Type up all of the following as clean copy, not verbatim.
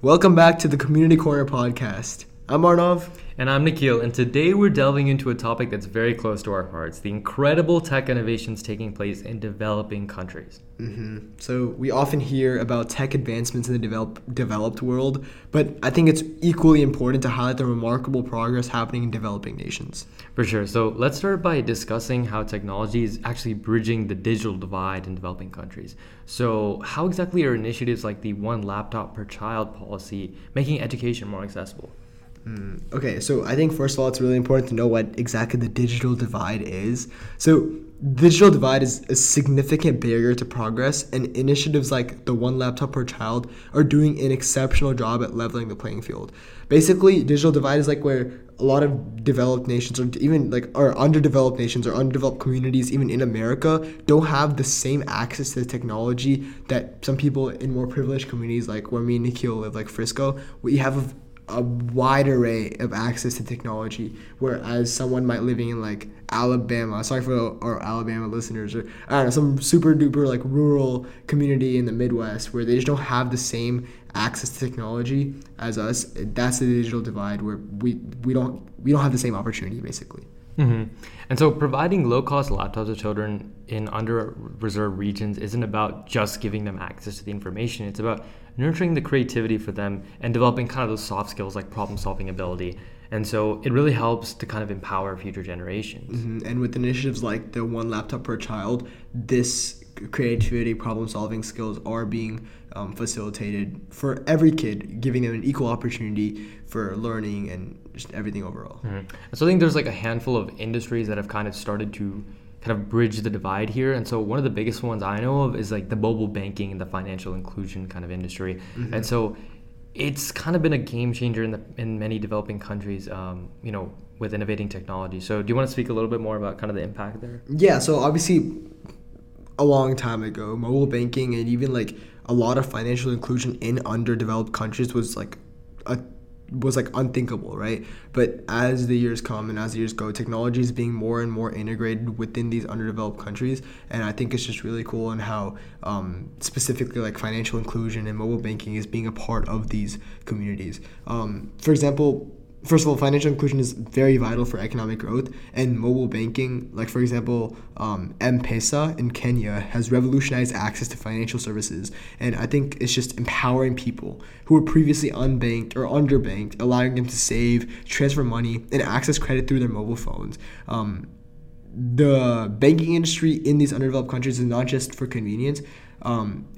Welcome back to the Community Corner podcast. I'm Arnav. And I'm Nikhil, and today we're delving into a topic that's very close to our hearts, the incredible tech innovations taking place in developing countries. Mm-hmm. So we often hear about tech advancements in the developed world, but I think it's equally important to highlight the remarkable progress happening in developing nations. For sure. So let's start by discussing how technology is actually bridging the digital divide in developing countries. So how exactly are initiatives like the one laptop per child policy making education more accessible? Okay, so I think first of all, it's really important to know what exactly the digital divide is. So digital divide is a significant barrier to progress, and initiatives like the one laptop per child are doing an exceptional job at leveling the playing field. Basically, digital divide is like where a lot of developed nations or even like our underdeveloped nations or underdeveloped communities, even in America, don't have the same access to the technology that some people in more privileged communities like where me and Nikhil live, like Frisco, we have a wide array of access to technology, whereas someone might living in like Alabama, sorry for our Alabama listeners, or I don't know, some super duper like rural community in the Midwest where they just don't have the same access to technology as us. That's the digital divide where we don't have the same opportunity basically. Mm-hmm. And so providing low-cost laptops to children in under-reserved regions isn't about just giving them access to the information. It's about nurturing the creativity for them and developing kind of those soft skills like problem-solving ability. And so it really helps to kind of empower future generations. Mm-hmm. And with initiatives like the one laptop per child, this creativity, problem-solving skills are being facilitated for every kid, giving them an equal opportunity for learning and just everything overall. Mm-hmm. So I think there's like a handful of industries that have kind of started to kind of bridge the divide here. And so one of the biggest ones I know of is like the mobile banking and the financial inclusion kind of industry. Mm-hmm. And so it's kind of been a game changer in many developing countries, with innovating technology. So do you want to speak a little bit more about kind of the impact there? Yeah, so obviously a long time ago, mobile banking and even like a lot of financial inclusion in underdeveloped countries was unthinkable, right? But as the years come and as the years go, technology is being more and more integrated within these underdeveloped countries, and I think it's just really cool on how specifically like financial inclusion and mobile banking is being a part of these communities. For example, first of all, financial inclusion is very vital for economic growth, and mobile banking, like for example, M-Pesa in Kenya has revolutionized access to financial services, and I think it's just empowering people who were previously unbanked or underbanked, allowing them to save, transfer money, and access credit through their mobile phones. The banking industry in these underdeveloped countries is not just for convenience.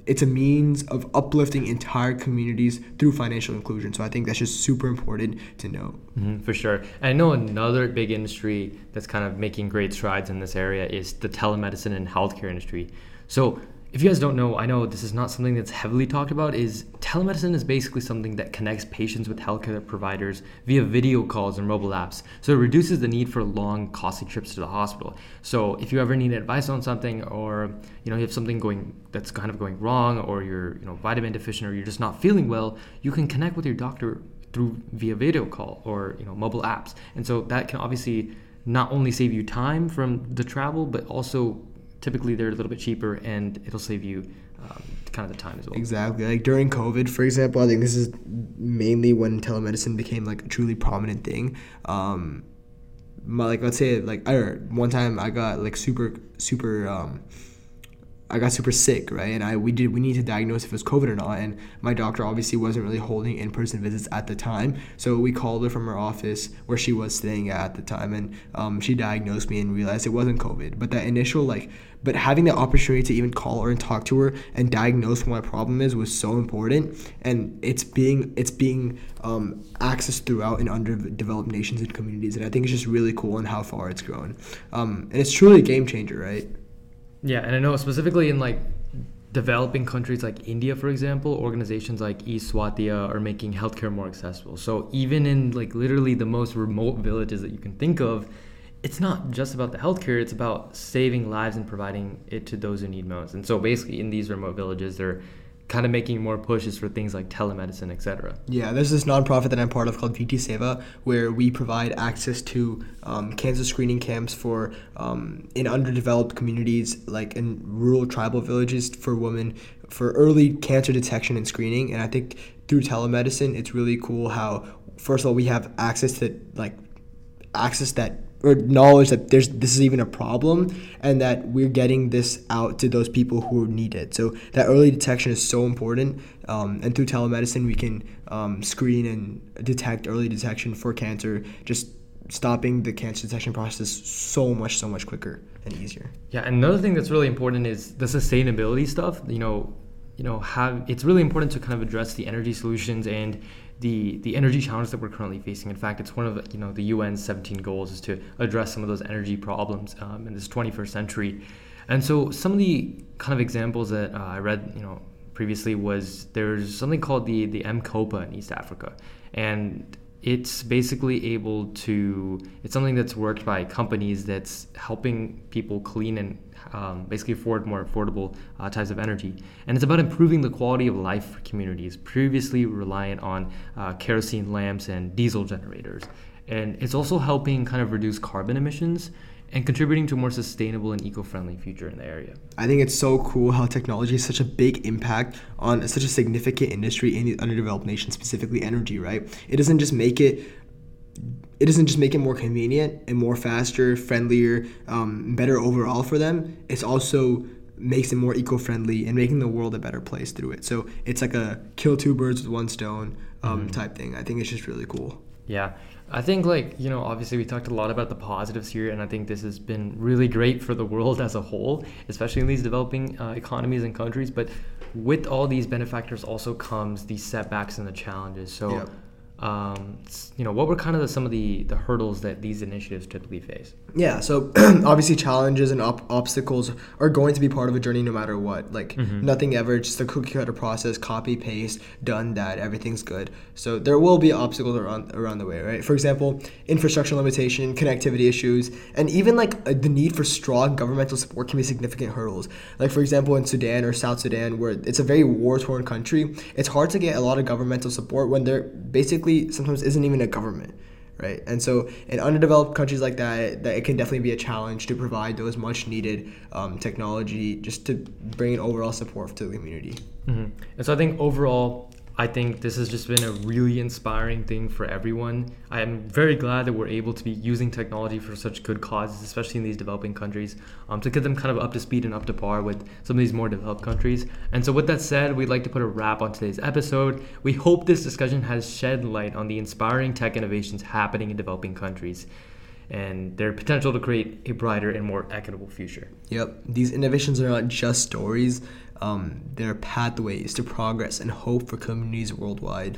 It's a means of uplifting entire communities through financial inclusion. So I think that's just super important to know. Mm-hmm, for sure. And I know another big industry that's kind of making great strides in this area is the telemedicine and healthcare industry. So if you guys don't know, I know this is not something that's heavily talked about, is telemedicine is basically something that connects patients with healthcare providers via video calls and mobile apps. So it reduces the need for long, costly trips to the hospital. So if you ever need advice on something, or you have something that's kind of going wrong, or you're vitamin deficient, or you're just not feeling well, you can connect with your doctor via video call or mobile apps. And so that can obviously not only save you time from the travel, but also typically they're a little bit cheaper, and it'll save you kind of the time as well. Exactly. Like during COVID, for example, I think this is mainly when telemedicine became like a truly prominent thing. One time I got like super sick, right? And we need to diagnose if it was COVID or not. And my doctor obviously wasn't really holding in-person visits at the time. So we called her from her office where she was staying at the time. And she diagnosed me and realized it wasn't COVID. But that initial but having the opportunity to even call her and talk to her and diagnose what my problem is was so important. And it's being accessed throughout in underdeveloped nations and communities. And I think it's just really cool on how far it's grown. And it's truly a game changer, right? Yeah, and I know specifically in like developing countries like India, for example, organizations like eSwatini are making healthcare more accessible. So even in like literally the most remote villages that you can think of, it's not just about the healthcare, it's about saving lives and providing it to those who need most. And so basically in these remote villages, they're kind of making more pushes for things like telemedicine, etc. Yeah, there's this nonprofit that I'm part of called VT Seva, where we provide access to cancer screening camps for in underdeveloped communities, like in rural tribal villages, for women, for early cancer detection and screening. And I think through telemedicine, it's really cool how, first of all, we have access to or knowledge that this is even a problem, and that we're getting this out to those people who need it. So that early detection is so important, and through telemedicine we can screen and detect early detection for cancer, just stopping the cancer detection process so much quicker and easier. Yeah, another thing that's really important is the sustainability stuff. You know how it's really important to kind of address the energy solutions and the energy challenges that we're currently facing. In fact, it's one of the UN's 17 goals is to address some of those energy problems in this 21st century. And so some of the kind of examples that I read previously was there's something called the MKOPA in East Africa, and it's basically it's something that's worked by companies that's helping people clean and basically afford more affordable types of energy. And it's about improving the quality of life for communities previously reliant on kerosene lamps and diesel generators. And it's also helping kind of reduce carbon emissions and contributing to a more sustainable and eco-friendly future in the area. I think it's so cool how technology has such a big impact on such a significant industry in the underdeveloped nations, specifically energy, right? It doesn't just make it more convenient and more faster, friendlier, better overall for them. It also makes it more eco-friendly and making the world a better place through it. So it's like a kill two birds with one stone type thing. I think it's just really cool. Yeah, I think obviously we talked a lot about the positives here, and I think this has been really great for the world as a whole, especially in these developing economies and countries. But with all these benefactors also comes the setbacks and the challenges. So, what were kind of some of the hurdles that these initiatives typically face? Yeah, so obviously challenges and obstacles are going to be part of a journey no matter what. Nothing ever, just a cookie cutter process, copy, paste, done that, everything's good. So there will be obstacles around the way, right? For example, infrastructure limitation, connectivity issues, and even the need for strong governmental support can be significant hurdles. Like for example, in Sudan or South Sudan, where it's a very war-torn country, it's hard to get a lot of governmental support when they're basically sometimes isn't even a government, right? And so in undeveloped countries like that, it can definitely be a challenge to provide those much needed technology just to bring an overall support to the community. And so I think this has just been a really inspiring thing for everyone. I am very glad that we're able to be using technology for such good causes, especially in these developing countries, to get them kind of up to speed and up to par with some of these more developed countries. And so with that said, we'd like to put a wrap on today's episode. We hope this discussion has shed light on the inspiring tech innovations happening in developing countries and their potential to create a brighter and more equitable future. Yep, these innovations are not just stories. They're pathways to progress and hope for communities worldwide.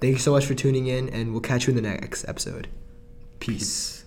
Thank you so much for tuning in, and we'll catch you in the next episode. Peace.